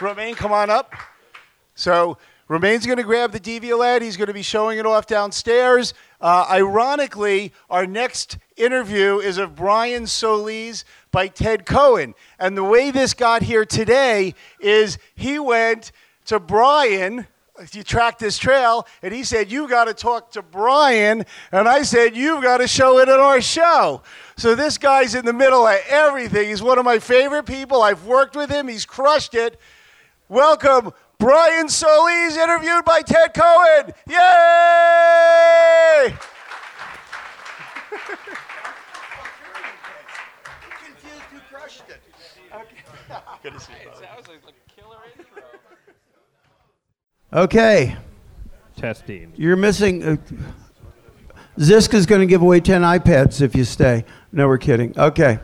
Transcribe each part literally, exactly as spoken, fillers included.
Romain, come on up. So Romain's going to grab the D V L A D. He's going to be showing it off downstairs. Uh, ironically, our next interview is of Brian Solis by Ted Cohen. And the way this got here today is he went to Brian, you track this trail, and he said, you got to talk to Brian, and I said, you've got to show it at our show. So this guy's in the middle of everything. He's one of my favorite people. I've worked with him. He's crushed it. Welcome, Brian Solis, interviewed by Ted Cohen. Yay! I'm confused who crushed it. Okay. Good to see you, brother. That was like a killer intro. Okay. Testing. You're missing. Uh, Ziska's going to give away ten iPads if you stay. No, we're kidding. Okay.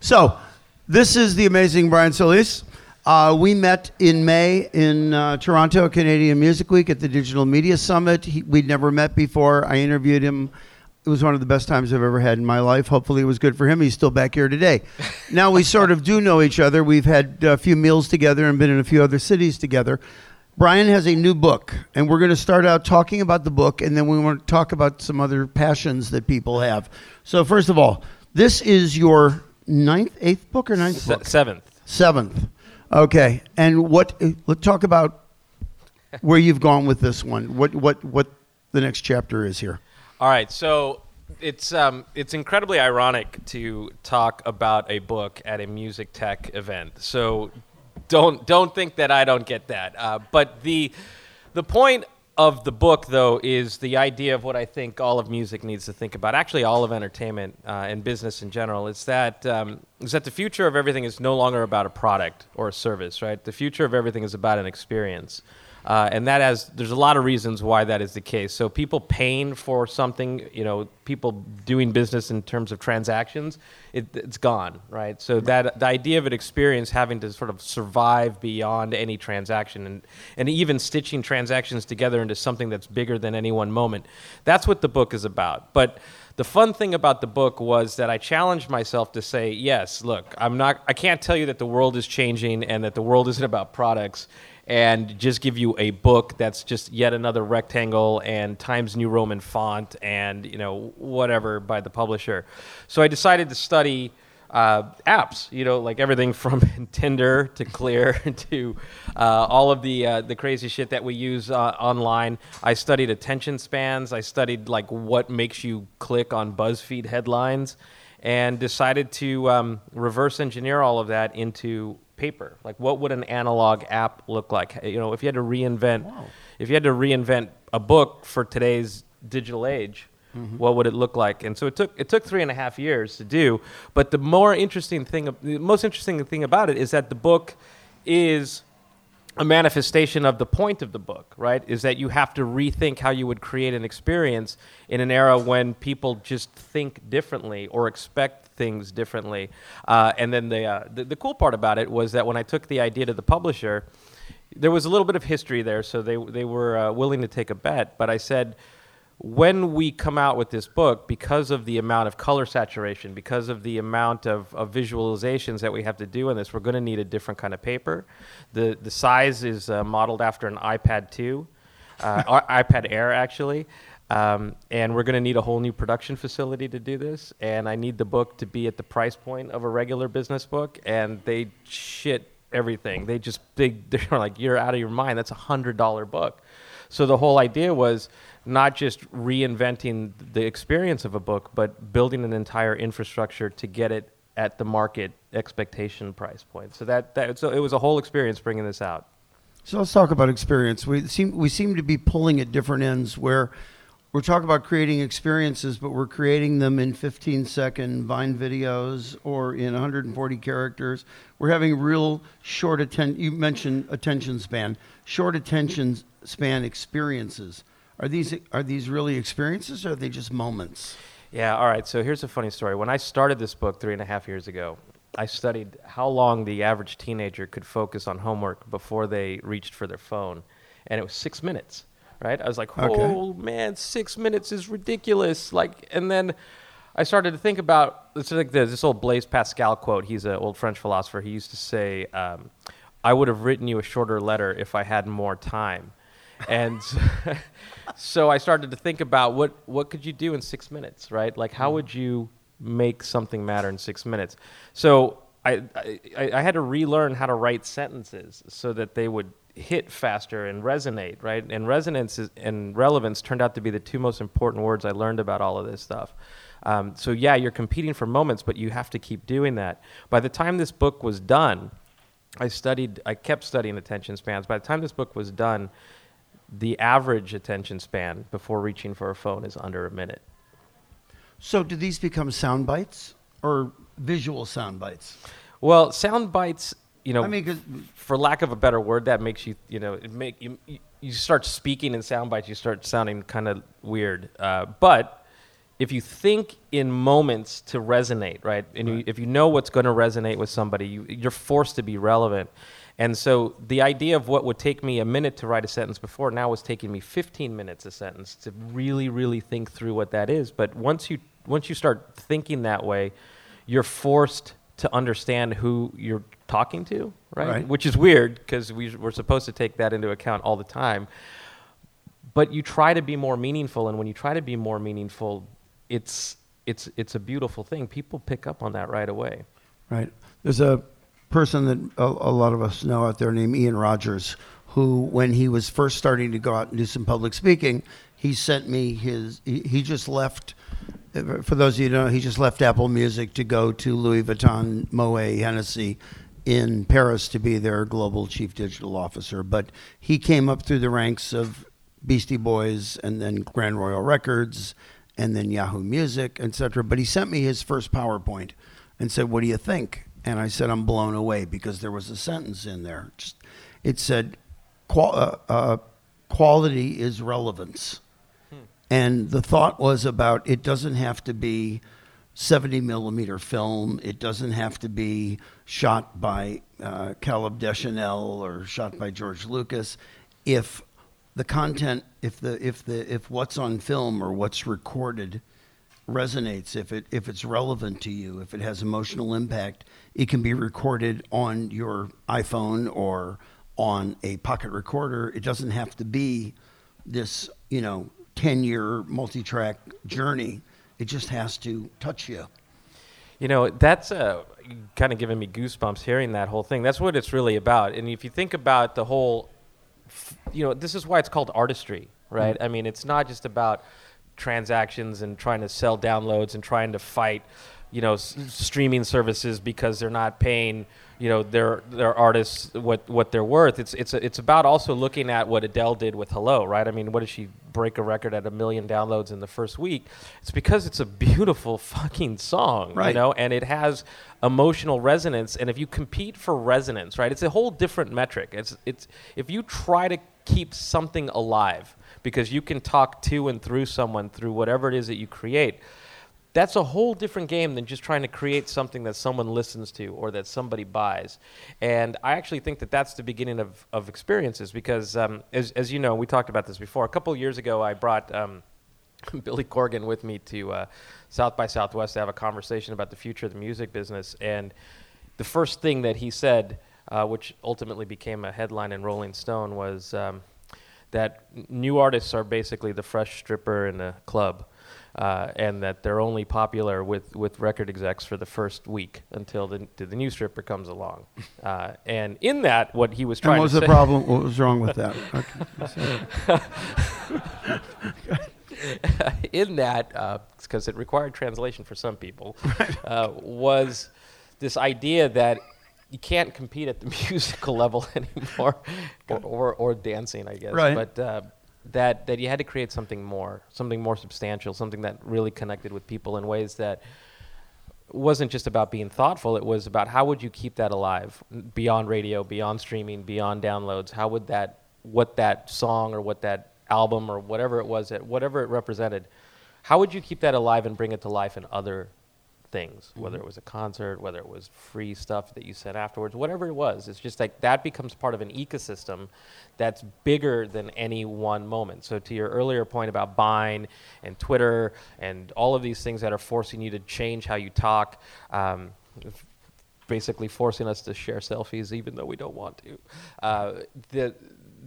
So, this is the amazing Brian Solis. Uh, we met in May in uh, Toronto, Canadian Music Week at the Digital Media Summit. He, we'd never met before. I interviewed him. It was one of the best times I've ever had in my life. Hopefully it was good for him. He's still back here today. Now we sort of do know each other. We've had a few meals together and been in a few other cities together. Brian has a new book, and we're going to start out talking about the book, and then we want to talk about some other passions that people have. So first of all, this is your ninth, eighth book or ninth Se- book? Seventh. Seventh. Okay. And what? Let's talk about where you've gone with this one. What? What? What the next chapter is here. All right, so it's um, it's incredibly ironic to talk about a book at a music tech event. So don't don't think that I don't get that. Uh, but the the point of the book, though, is the idea of what I think all of music needs to think about. Actually, all of entertainment uh, and business in general is that um, is that the future of everything is no longer about a product or a service, right? The future of everything is about an experience. Uh, and that has, there's a lot of reasons why that is the case. So people paying for something, you know, people doing business in terms of transactions, it, it's gone, right? So that the idea of an experience having to sort of survive beyond any transaction and, and even stitching transactions together into something that's bigger than any one moment, that's what the book is about. But the fun thing about the book was that I challenged myself to say, yes, look, I'm not, I can't tell you that the world is changing and that the world isn't about products and just give you a book that's just yet another rectangle and Times New Roman font and, you know, whatever by the publisher. So I decided to study uh, apps, you know, like everything from Tinder to Clear to uh, all of the uh, the crazy shit that we use uh, online. I studied attention spans. I studied, like, what makes you click on BuzzFeed headlines and decided to um, reverse engineer all of that into paper. Like, what would an analog app look like? You know, if you had to reinvent, wow. if you had to reinvent a book for today's digital age, mm-hmm. what would it look like? And so it took it took three and a half years to do. But the more interesting thing, the most interesting thing about it is that the book is a manifestation of the point of the book, right? Is that you have to rethink how you would create an experience in an era when people just think differently or expect things differently. Uh, and then the, uh, the the cool part about it was that when I took the idea to the publisher, there was a little bit of history there, so they they were uh, willing to take a bet. But I said, when we come out with this book, because of the amount of color saturation, because of the amount of, of visualizations that we have to do in this, we're going to need a different kind of paper. The the size is uh, modeled after an iPad two, uh, iPad Air actually, um, and we're going to need a whole new production facility to do this, and I need the book to be at the price point of a regular business book, and they shit everything. They just, they, they're like, you're out of your mind, that's a one hundred dollars book. So the whole idea was not just reinventing the experience of a book, but building an entire infrastructure to get it at the market expectation price point. So that, that so it was a whole experience bringing this out. So let's talk about experience. We seem we seem to be pulling at different ends where we're talking about creating experiences, but we're creating them in fifteen-second Vine videos or in one hundred forty characters. We're having real short attention. You mentioned attention span, short attention span experiences. Are these are these really experiences, or are they just moments? Yeah, all right, so here's a funny story. When I started this book three and a half years ago, I studied how long the average teenager could focus on homework before they reached for their phone, and it was six minutes, right? I was like, oh, okay. Man, six minutes is ridiculous. Like, and then I started to think about it's like this, this old Blaise Pascal quote. He's an old French philosopher. He used to say, um, I would have written you a shorter letter if I had more time. And so I started to think about what, what could you do in six minutes, right? Like, how would you make something matter in six minutes? So I, I, I had to relearn how to write sentences so that they would hit faster and resonate, right? And resonance is, and relevance turned out to be the two most important words I learned about all of this stuff. Um, so yeah, you're competing for moments, but you have to keep doing that. By the time this book was done, I studied, I kept studying attention spans. By the time this book was done, the average attention span before reaching for a phone is under a minute. So do these become sound bites or visual sound bites? Well, sound bites, you know, I mean, 'cause for lack of a better word, that makes you, you know, it make you, you start speaking in sound bites, you start sounding kind of weird. Uh, but if you think in moments to resonate, right? And right. You, if you know what's going to resonate with somebody, you, you're forced to be relevant. And so the idea of what would take me a minute to write a sentence before now was taking me fifteen minutes a sentence to really, really think through what that is. But once you once you start thinking that way, you're forced to understand who you're talking to, right? right. Which is weird because we, we're supposed to take that into account all the time. But you try to be more meaningful, and when you try to be more meaningful, It's it's it's a beautiful thing. People pick up on that right away. Right. There's a person that a, a lot of us know out there named Ian Rogers, who when he was first starting to go out and do some public speaking, he sent me his, he, he just left, for those of you who don't know, he just left Apple Music to go to Louis Vuitton Moët Hennessy in Paris to be their global chief digital officer. But he came up through the ranks of Beastie Boys and then Grand Royal Records, and then Yahoo Music, et cetera. But he sent me his first PowerPoint and said, what do you think? And I said, I'm blown away, because there was a sentence in there. Just, it said, Qual- uh, uh, quality is relevance. Hmm. And the thought was about, it doesn't have to be seventy millimeter film. It doesn't have to be shot by uh, Caleb Deschanel or shot by George Lucas. If the content, if the if the if what's on film or what's recorded resonates, if it if it's relevant to you, if it has emotional impact, it can be recorded on your iPhone or on a pocket recorder. It doesn't have to be this, you know, ten-year multi-track journey. It just has to touch you. You know, that's a kind of giving me goosebumps hearing that whole thing. That's what it's really about. And if you think about the whole, you know, this is why it's called artistry, right? Mm-hmm. I mean, it's not just about transactions and trying to sell downloads and trying to fight, you know, s- streaming services because they're not paying, you know, their their artists what, what they're worth. It's it's it's about also looking at what Adele did with Hello, right? I mean, what did she break a record at a million downloads in the first week? It's because it's a beautiful fucking song, right. You know, and it has emotional resonance. And if you compete for resonance, right, it's a whole different metric. It's it's if you try to keep something alive because you can talk to and through someone through whatever it is that you create, that's a whole different game than just trying to create something that someone listens to or that somebody buys. And I actually think that that's the beginning of, of experiences because, um, as, as you know, we talked about this before. A couple of years ago, I brought um, Billy Corgan with me to uh, South by Southwest to have a conversation about the future of the music business. And the first thing that he said, uh, which ultimately became a headline in Rolling Stone, was um, that new artists are basically the fresh stripper in a club. Uh, and that they're only popular with, with record execs for the first week until the the new stripper comes along. Uh, and in that, what he was trying to say... And what was the problem? What was wrong with that? Okay. In that, uh, because it required translation for some people, uh, was this idea that you can't compete at the musical level anymore, or, or, or dancing, I guess. Right. But... Uh, that that you had to create something more, something more substantial, something that really connected with people in ways that wasn't just about being thoughtful. It was about how would you keep that alive beyond radio, beyond streaming, beyond downloads. How would that, what that song or what that album or whatever it was, that, whatever it represented, how would you keep that alive and bring it to life in other things, mm-hmm. whether it was a concert, whether it was free stuff that you said afterwards, whatever it was. It's just like that becomes part of an ecosystem that's bigger than any one moment. So to your earlier point about Vine and Twitter and all of these things that are forcing you to change how you talk, um, basically forcing us to share selfies even though we don't want to, uh, the,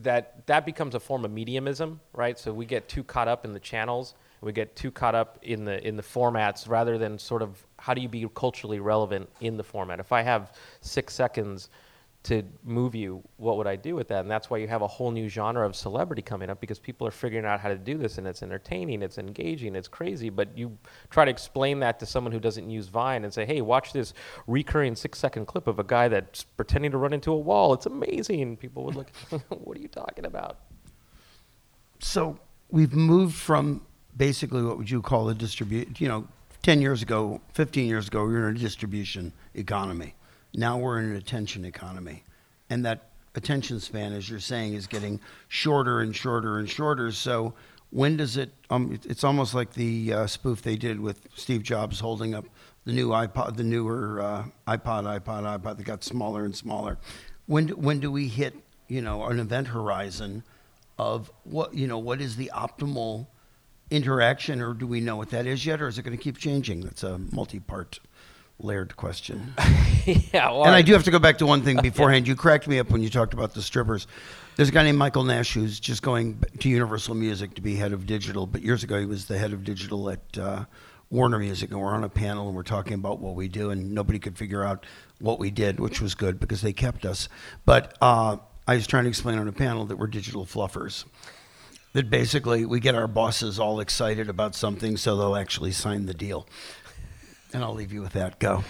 that that becomes a form of mediumism, right? So we get too caught up in the channels. We get too caught up in the in the formats rather than sort of how do you be culturally relevant in the format. If I have six seconds to move you, what would I do with that? And that's why you have a whole new genre of celebrity coming up, because people are figuring out how to do this, and it's entertaining, it's engaging, it's crazy. But you try to explain that to someone who doesn't use Vine and say, hey, watch this recurring six-second clip of a guy that's pretending to run into a wall. It's amazing. People would look, what are you talking about? So we've moved from basically what would you call a distribution, you know, ten years ago, fifteen years ago, we were in a distribution economy. Now we're in an attention economy. And that attention span, as you're saying, is getting shorter and shorter and shorter. So when does it, um, it's almost like the uh, spoof they did with Steve Jobs holding up the new iPod, the newer uh, iPod, iPod, iPod that got smaller and smaller. When do, when do we hit, you know, an event horizon of what, you know, what is the optimal interaction, or do we know what that is yet, or is it going to keep changing? That's a multi-part layered question. yeah, well, and I do have to go back to one thing beforehand. Yeah. You cracked me up when you talked about the strippers. There's a guy named Michael Nash who's just going to Universal Music to be head of digital, but years ago he was the head of digital at uh, Warner Music, and we're on a panel and we're talking about what we do, and nobody could figure out what we did, which was good because they kept us. But uh, I was trying to explain on a panel that we're digital fluffers. That basically we get our bosses all excited about something so they'll actually sign the deal. And I'll leave you with that. Go.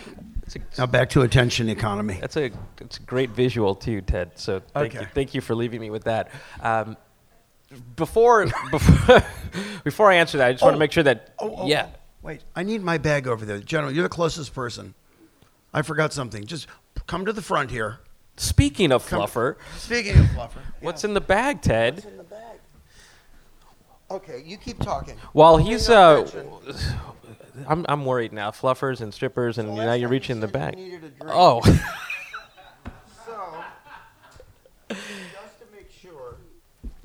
A, now back to attention economy. That's a, that's a great visual too, Ted. So thank, okay. you, thank you for leaving me with that. Um, before before, before I answer that, I just oh, want to make sure that, oh, oh, yeah. Wait, I need my bag over there. General, you're the closest person. I forgot something. Just come to the front here. Speaking of come, fluffer. Speaking of fluffer. What's yeah. in the bag, Ted? What's in the bag? Okay, you keep talking. While he's, uh, I'm I'm worried now. Fluffers and strippers, and now you're reaching the back. Oh. So, just to make sure.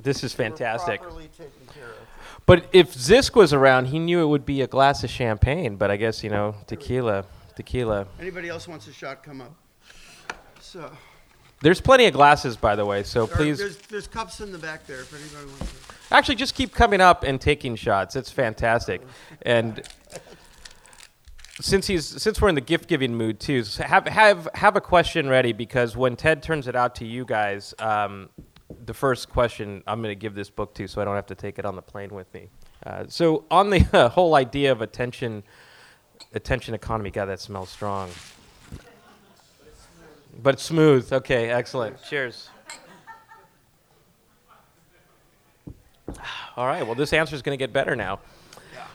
This is fantastic. We're properly taken care of. But if Zisk was around, he knew it would be a glass of champagne. But I guess you know, tequila, tequila. Anybody else wants a shot? Come up. So. There's plenty of glasses, by the way, so please. There's, there's cups in the back there if anybody wants to. Actually, just keep coming up and taking shots. It's fantastic. And since he's since we're in the gift-giving mood, too, have have have a question ready, because when Ted turns it out to you guys, um, the first question I'm going to give this book to so I don't have to take it on the plane with me. Uh, so on the uh, whole idea of attention, attention economy, God, that smells strong. But smooth. Okay, excellent. Cheers. All right, well, this answer is going to get better now.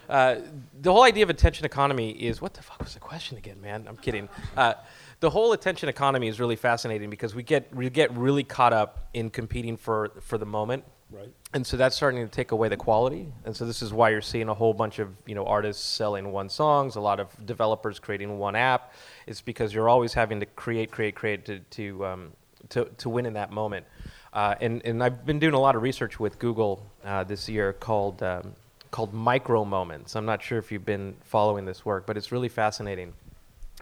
Uh, the whole idea of attention economy is, what the fuck was the question again, man? I'm kidding. Uh, the whole attention economy is really fascinating because we get we get really caught up in competing for, for the moment. Right. And so that's starting to take away the quality. And so this is why you're seeing a whole bunch of, you know, artists selling one songs, a lot of developers creating one app. It's because you're always having to create, create, create to to um, to, to win in that moment. Uh, and, and I've been doing a lot of research with Google uh, this year called um, called micro moments. I'm not sure if you've been following this work, but it's really fascinating.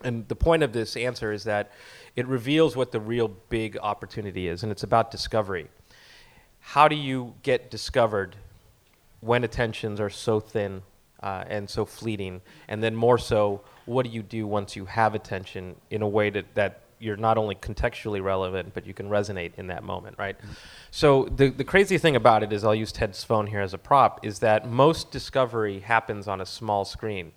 And the point of this answer is that it reveals what the real big opportunity is, and it's about discovery. How do you get discovered when attentions are so thin uh, and so fleeting? And then more so, what do you do once you have attention in a way that, that you're not only contextually relevant, but you can resonate in that moment, right? Mm-hmm. So the, the crazy thing about it is, I'll use Ted's phone here as a prop, is that most discovery happens on a small screen.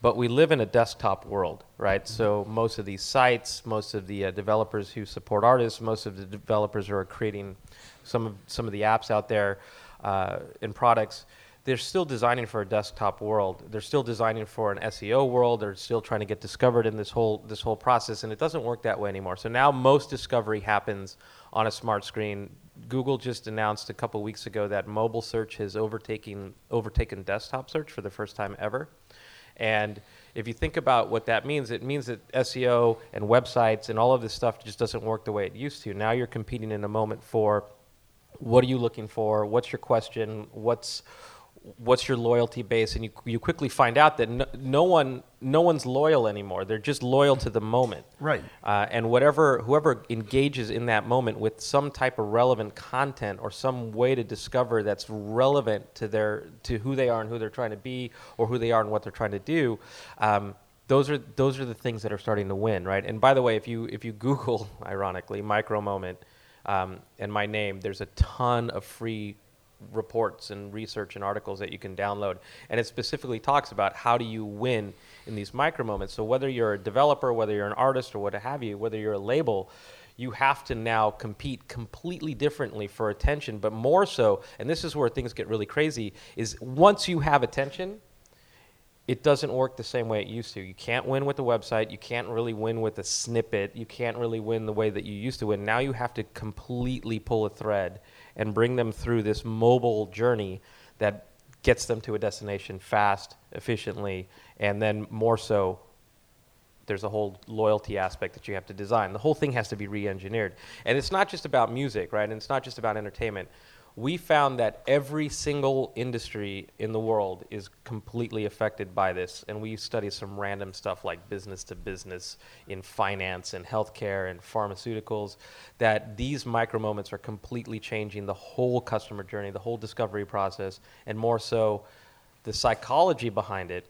But we live in a desktop world, right? Mm-hmm. So most of these sites, most of the uh, developers who support artists, most of the developers who are creating some of some of the apps out there uh, and products, they're still designing for a desktop world. They're still designing for an S E O world. They're still trying to get discovered in this whole this whole process, and it doesn't work that way anymore. So now most discovery happens on a smart screen. Google just announced a couple weeks ago that mobile search has overtaken overtaken desktop search for the first time ever. And if you think about what that means, it means that S E O and websites and all of this stuff just doesn't work the way it used to. Now you're competing in a moment for what are you looking for, what's your question, what's what's your loyalty base, and you you quickly find out that no, no one no one's loyal anymore. They're just loyal to the moment, right? Uh, and whatever whoever engages in that moment with some type of relevant content or some way to discover that's relevant to their to who they are and who they're trying to be, or who they are and what they're trying to do. Um, Those are those are the things that are starting to win, right? And by the way, if you if you Google, ironically, micro moment, um, and my name, there's a ton of free reports and research and articles that you can download, and it specifically talks about how do you win in these micro moments. So whether you're a developer, whether you're an artist, or what have you, whether you're a label, you have to now compete completely differently for attention, but more so, and this is where things get really crazy, is once you have attention, it doesn't work the same way it used to. You can't win with the website. You can't really win with a snippet. You can't really win the way that you used to win. Now you have to completely pull a thread and bring them through this mobile journey that gets them to a destination fast, efficiently, and then more so, there's a whole loyalty aspect that you have to design. The whole thing has to be re-engineered. And it's not just about music, right? And it's not just about entertainment. We found that every single industry in the world is completely affected by this, and we studied some random stuff like business to business in finance and healthcare and pharmaceuticals, that these micro moments are completely changing the whole customer journey, the whole discovery process, and more so the psychology behind it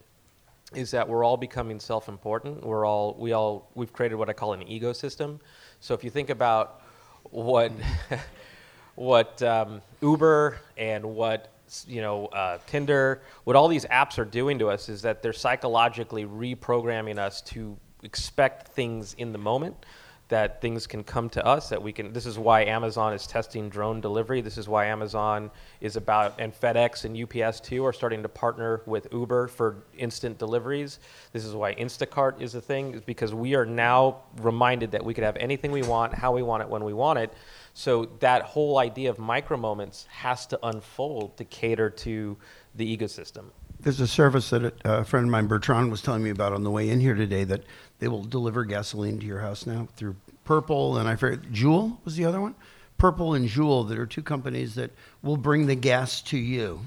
is that we're all becoming self-important. We're all, we all, we've created what I call an ecosystem. So if you think about what... what um, Uber and what you know uh, Tinder, what all these apps are doing to us is that they're psychologically reprogramming us to expect things in the moment, that things can come to us, that we can, this is why Amazon is testing drone delivery, this is why Amazon is about, and FedEx and U P S too are starting to partner with Uber for instant deliveries. This is why Instacart is a thing, is because we are now reminded that we could have anything we want, how we want it, when we want it. So that whole idea of micro moments has to unfold to cater to the ecosystem. There's a service that a friend of mine, Bertrand, was telling me about on the way in here today, that they will deliver gasoline to your house now through Purple, and I forget, Joule was the other one? Purple and Joule, that are two companies that will bring the gas to you.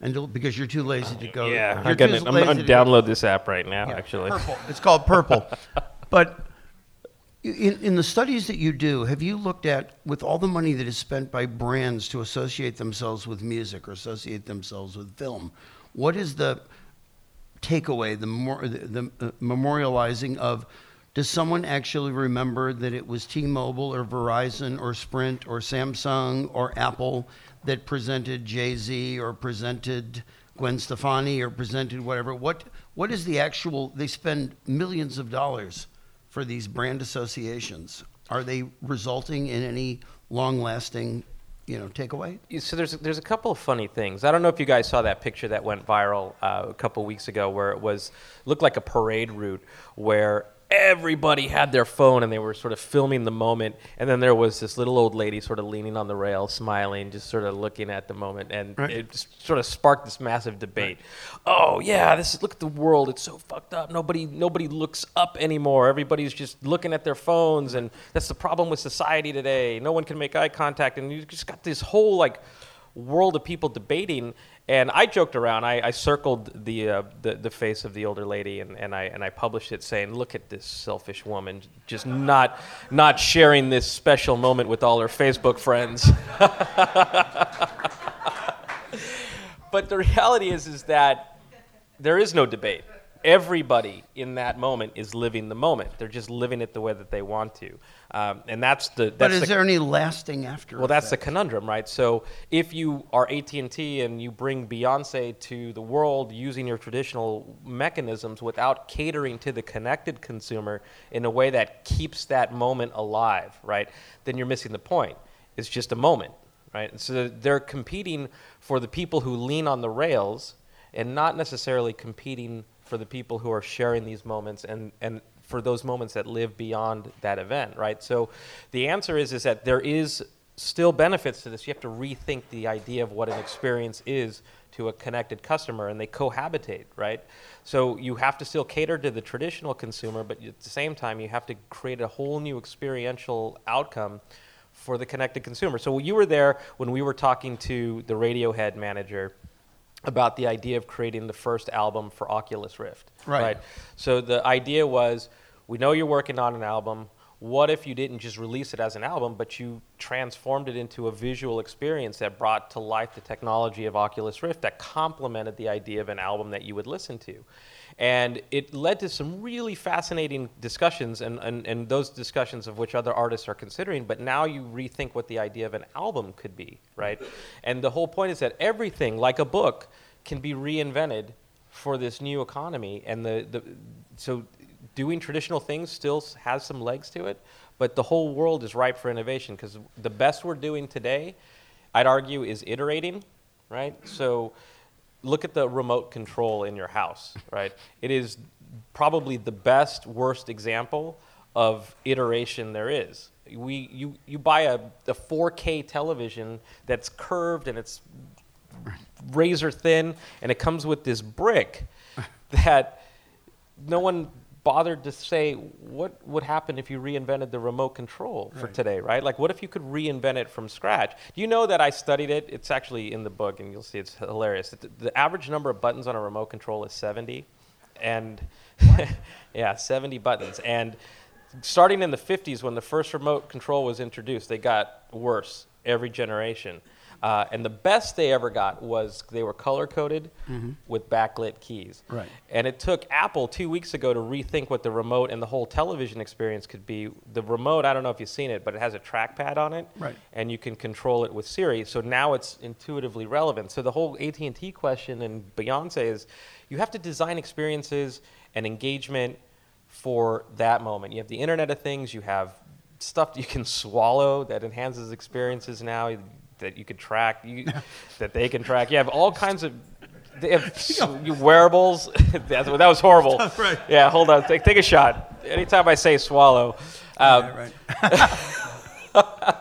And because you're too lazy to go. Yeah, I'm going to download this app right now, yeah, actually. Purple. It's called Purple. But in, in the studies that you do, have you looked at, with all the money that is spent by brands to associate themselves with music or associate themselves with film, what is the takeaway, the, mor- the, the uh, memorializing of, does someone actually remember that it was T-Mobile or Verizon or Sprint or Samsung or Apple that presented Jay-Z or presented Gwen Stefani or presented whatever? What What is the actual, they spend millions of dollars for these brand associations. Are they resulting in any long-lasting you know, takeaway? So there's there's a couple of funny things. I don't know if you guys saw that picture that went viral uh, a couple of weeks ago, where it was looked like a parade route where everybody had their phone and they were sort of filming the moment, and then there was this little old lady sort of leaning on the rail, smiling, just sort of looking at the moment, and right. It just sort of sparked this massive debate. Right. Oh yeah, this is, look at the world, it's so fucked up. Nobody nobody looks up anymore. Everybody's just looking at their phones, and that's the problem with society today. No one can make eye contact, and you just got this whole like world of people debating. And I joked around. I, I circled the, uh, the the face of the older lady, and, and I and I published it saying, "Look at this selfish woman, just not not sharing this special moment with all her Facebook friends." But the reality is, is that there is no debate. Everybody in that moment is living the moment. They're just living it the way that they want to. Um, and that's the. That's but is the, there any lasting after? Well, that's the conundrum, right? So if you are A T and T and you bring Beyonce to the world using your traditional mechanisms without catering to the connected consumer in a way that keeps that moment alive, right? Then you're missing the point. It's just a moment, right? And so they're competing for the people who lean on the rails, and not necessarily competing for the people who are sharing these moments and and. For those moments that live beyond that event, right? So the answer is is that there is still benefits to this. You have to rethink the idea of what an experience is to a connected customer, and they cohabitate, right? So you have to still cater to the traditional consumer, but at the same time, you have to create a whole new experiential outcome for the connected consumer. So you were there when we were talking to the Radiohead manager about the idea of creating the first album for Oculus Rift. Right. right? So the idea was, we know you're working on an album. What if you didn't just release it as an album, but you transformed it into a visual experience that brought to life the technology of Oculus Rift that complemented the idea of an album that you would listen to? And it led to some really fascinating discussions, and, and, and those discussions of which other artists are considering, but now you rethink what the idea of an album could be, right? And the whole point is that everything, like a book, can be reinvented for this new economy, and the, the so... doing traditional things still has some legs to it, but the whole world is ripe for innovation, because the best we're doing today, I'd argue, is iterating, right? So look at the remote control in your house, right? It is probably the best, worst example of iteration there is. We You, you buy a, a four K television that's curved and it's razor thin, and it comes with this brick that no one bothered to say, what would happen if you reinvented the remote control for right. today, right? Like, what if you could reinvent it from scratch? You know that I studied it. It's actually in the book, and you'll see it's hilarious. The, the average number of buttons on a remote control is seventy. And, yeah, seventy buttons. And starting in the fifties, when the first remote control was introduced, they got worse every generation. Uh, and the best they ever got was they were color-coded mm-hmm. with backlit keys. Right. And it took Apple two weeks ago to rethink what the remote and the whole television experience could be. The remote, I don't know if you've seen it, but it has a trackpad on it. Right. And you can control it with Siri. So now it's intuitively relevant. So the whole A T and T question and Beyonce is, you have to design experiences and engagement for that moment. You have the Internet of Things. You have stuff that you can swallow that enhances experiences now, that you could track, you, that they can track. You have all kinds of they have wearables. That was horrible. Right. Yeah, hold on. Take, take a shot. Anytime I say swallow. Um, yeah, right.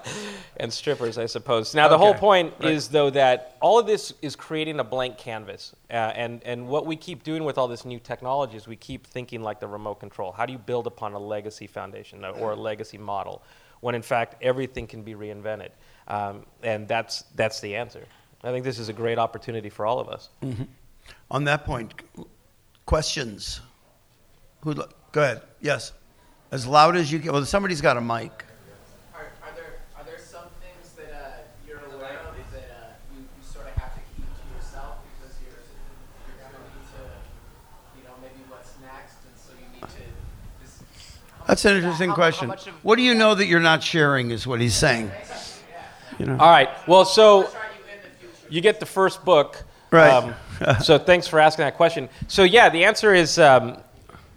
And strippers, I suppose. Now, the okay. whole point right. is, though, that all of this is creating a blank canvas. Uh, and, and what we keep doing with all this new technology is we keep thinking like the remote control. How do you build upon a legacy foundation or a legacy model when, in fact, everything can be reinvented? Um, and that's that's the answer. I think this is a great opportunity for all of us. Mm-hmm. On that point, questions? Who? Go ahead. Yes, as loud as you can. Well, somebody's got a mic. Are, are there are there some things that uh, you're aware of that uh, you, you sort of have to keep to yourself because you're you're going to need to, you know, maybe what's next, and so you need to. Just, that's an interesting that, how, question. How of, what do you know that you're not sharing? Is what he's saying. You know. All right. Well, so you get the first book. Right. Um, so thanks for asking that question. So, yeah, the answer is um,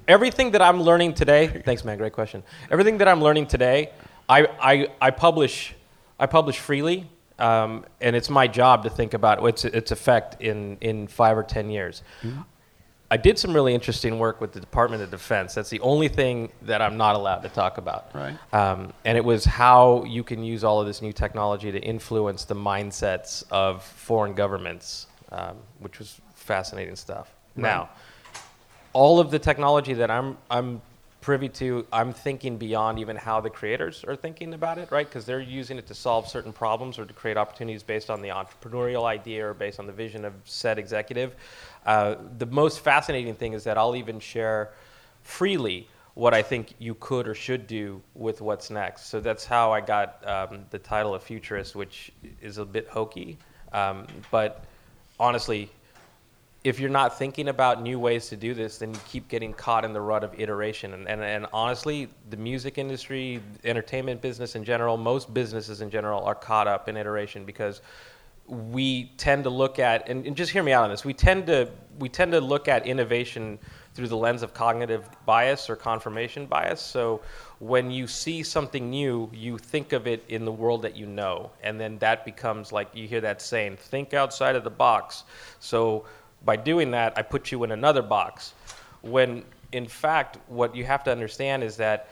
everything that I'm learning today. Thanks, man. Great question. Everything that I'm learning today, I I, I publish I publish freely, um, and it's my job to think about its its effect in, in five or ten years. Mm-hmm. I did some really interesting work with the Department of Defense. That's the only thing that I'm not allowed to talk about. Right. Um, and it was how you can use all of this new technology to influence the mindsets of foreign governments, um, which was fascinating stuff. Right. Now, all of the technology that I'm I'm privy to, I'm thinking beyond even how the creators are thinking about it, right? Because they're using it to solve certain problems or to create opportunities based on the entrepreneurial idea or based on the vision of said executive. Uh, the most fascinating thing is that I'll even share freely what I think you could or should do with what's next. So that's how I got um, the title of Futurist, which is a bit hokey. Um, but honestly, if you're not thinking about new ways to do this, then you keep getting caught in the rut of iteration. And, and, and honestly, the music industry, the entertainment business in general, most businesses in general are caught up in iteration because we tend to look at, and, and just hear me out on this, we tend to we tend to look at innovation through the lens of cognitive bias or confirmation bias. So when you see something new, you think of it in the world that you know. And then that becomes like, you hear that saying, think outside of the box. So by doing that, I put you in another box. When in fact, what you have to understand is that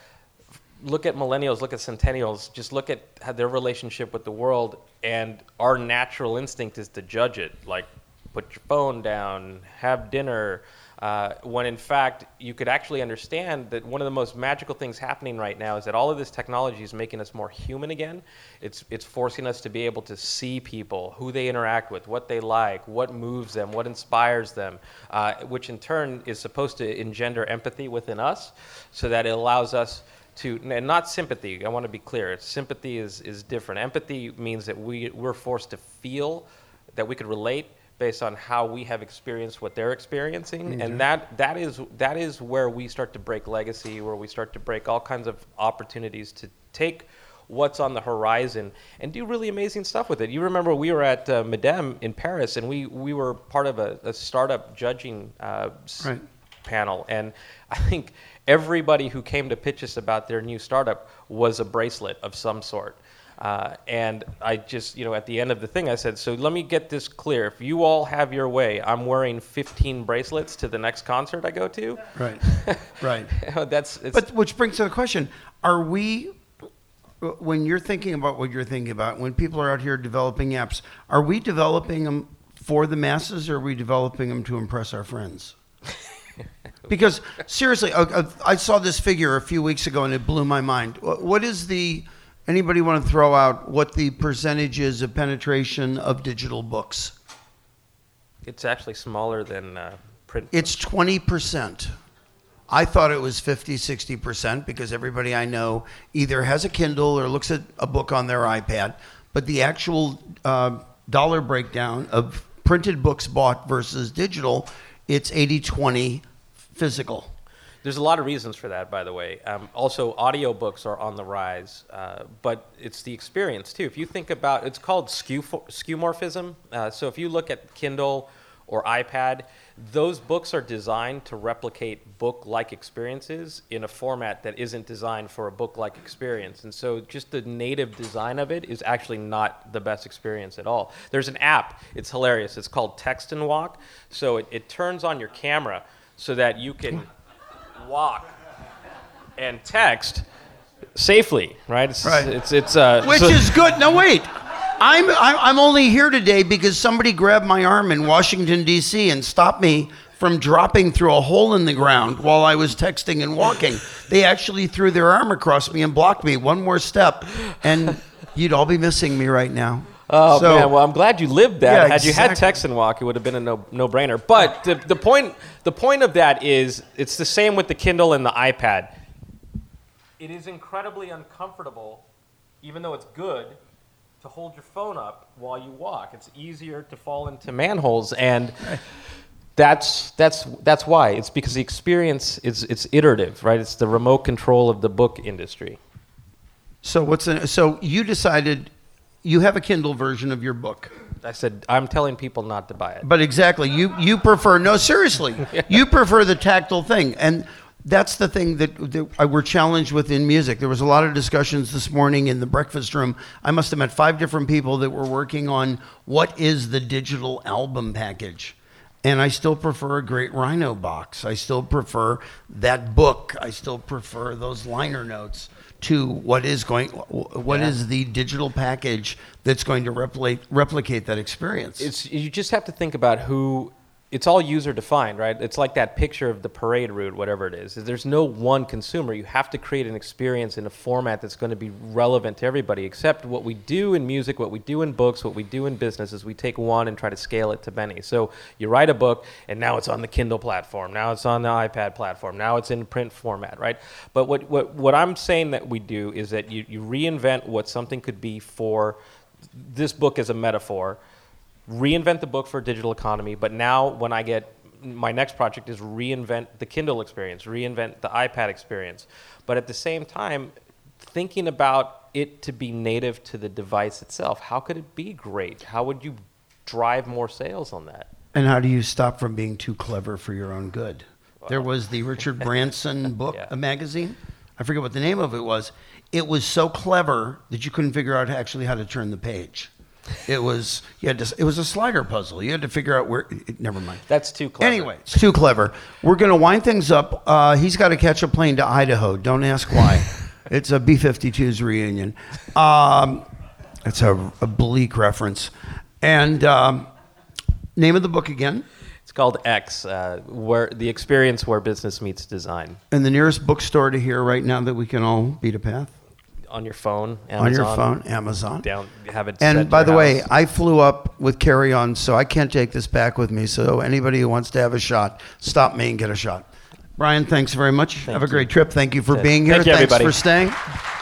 look at millennials, look at centennials, just look at how their relationship with the world, and our natural instinct is to judge it, like put your phone down, have dinner, uh, when in fact you could actually understand that one of the most magical things happening right now is that all of this technology is making us more human again. It's it's forcing us to be able to see people, who they interact with, what they like, what moves them, what inspires them, uh, which in turn is supposed to engender empathy within us so that it allows us to, and not sympathy, I want to be clear, sympathy is, is different. Empathy means that we, we're forced to feel that we could relate based on how we have experienced what they're experiencing. Mm-hmm. And that that is that is where we start to break legacy, where we start to break all kinds of opportunities to take what's on the horizon and do really amazing stuff with it. You remember we were at uh, Medem in Paris, and we, we were part of a, a startup judging uh, right. panel. And I think everybody who came to pitch us about their new startup was a bracelet of some sort. Uh, and I just, you know, at the end of the thing, I said, so let me get this clear. If you all have your way, I'm wearing fifteen bracelets to the next concert I go to. Right, right. That's. It's, but which brings to the question, are we, when you're thinking about what you're thinking about, when people are out here developing apps, are we developing them for the masses, or are we developing them to impress our friends? Because seriously, I, I saw this figure a few weeks ago and it blew my mind. What is the... Anybody want to throw out what the percentage is of penetration of digital books? It's actually smaller than uh, print. It's twenty percent. I thought it was fifty, sixty percent because everybody I know either has a Kindle or looks at a book on their iPad. But the actual uh, dollar breakdown of printed books bought versus digital, it's eighty twenty physical. There's a lot of reasons for that, by the way. Um, also, audiobooks are on the rise, uh, but it's the experience, too. If you think about, it's called skew, skeuomorphism. Uh, so if you look at Kindle or iPad, those books are designed to replicate book-like experiences in a format that isn't designed for a book-like experience. And so just the native design of it is actually not the best experience at all. There's an app. It's hilarious. It's called Text and Walk. So it, it turns on your camera so that you can... walk and text safely, right? It's, right. It's it's uh, which so is good. No, wait, I'm I'm only here today because somebody grabbed my arm in Washington D C and stopped me from dropping through a hole in the ground while I was texting and walking. They actually threw their arm across me and blocked me. One more step, and you'd all be missing me right now. Oh, so, man, well, I'm glad you lived that. Yeah, had exactly. you had Text and Walk, it would have been a no, no-brainer. But the, the point the point of that is it's the same with the Kindle and the iPad. It is incredibly uncomfortable, even though it's good, to hold your phone up while you walk. It's easier to fall into manholes, and... That's that's that's why. It's because the experience is it's iterative, right? It's the remote control of the book industry. So what's the, so you decided you have a Kindle version of your book. I said I'm telling people not to buy it. But exactly, you you prefer no seriously, yeah. you prefer the tactile thing, and that's the thing that, that we're challenged with in music. There was a lot of discussions this morning in the breakfast room. I must have met five different people that were working on what is the digital album package. And I still prefer a great Rhino box. I still prefer that book. I still prefer those liner notes to what is going, what yeah. is the digital package that's going to replicate replicate that experience. It's you just have to think about who. It's all user defined, right? It's like that picture of the parade route, whatever it is. There's no one consumer. You have to create an experience in a format that's going to be relevant to everybody, except what we do in music, what we do in books, what we do in business is we take one and try to scale it to many. So you write a book, and now it's on the Kindle platform. Now it's on the iPad platform. Now it's in print format, right? But what what, what I'm saying that we do is that you, you reinvent what something could be for this book as a metaphor, reinvent the book for digital economy, but now when I get, my next project is reinvent the Kindle experience, reinvent the iPad experience. But at the same time, thinking about it to be native to the device itself, how could it be great? How would you drive more sales on that? And how do you stop from being too clever for your own good? Wow. There was the Richard Branson book, yeah. a magazine. I forget what the name of it was. It was so clever that you couldn't figure out actually how to turn the page. It was you had to, it was a slider puzzle. You had to figure out where. It, never mind. That's too clever. Anyway, it's too clever. We're going to wind things up. Uh, he's got to catch a plane to Idaho. Don't ask why. It's a B fifty-twos reunion. Um, it's a, a bleak reference. And um, name of the book again? It's called X, uh, where the experience where business meets design. And the nearest bookstore to here right now that we can all beat a path? On your phone, Amazon. On your phone, Amazon. Down, have it. And by the house. way, I flew up with carry-on, so I can't take this back with me. So anybody who wants to have a shot, stop me and get a shot. Brian, thanks very much. Thank have you. a great trip. Thank you for Ted. being here. Thank you, Thanks everybody. for staying.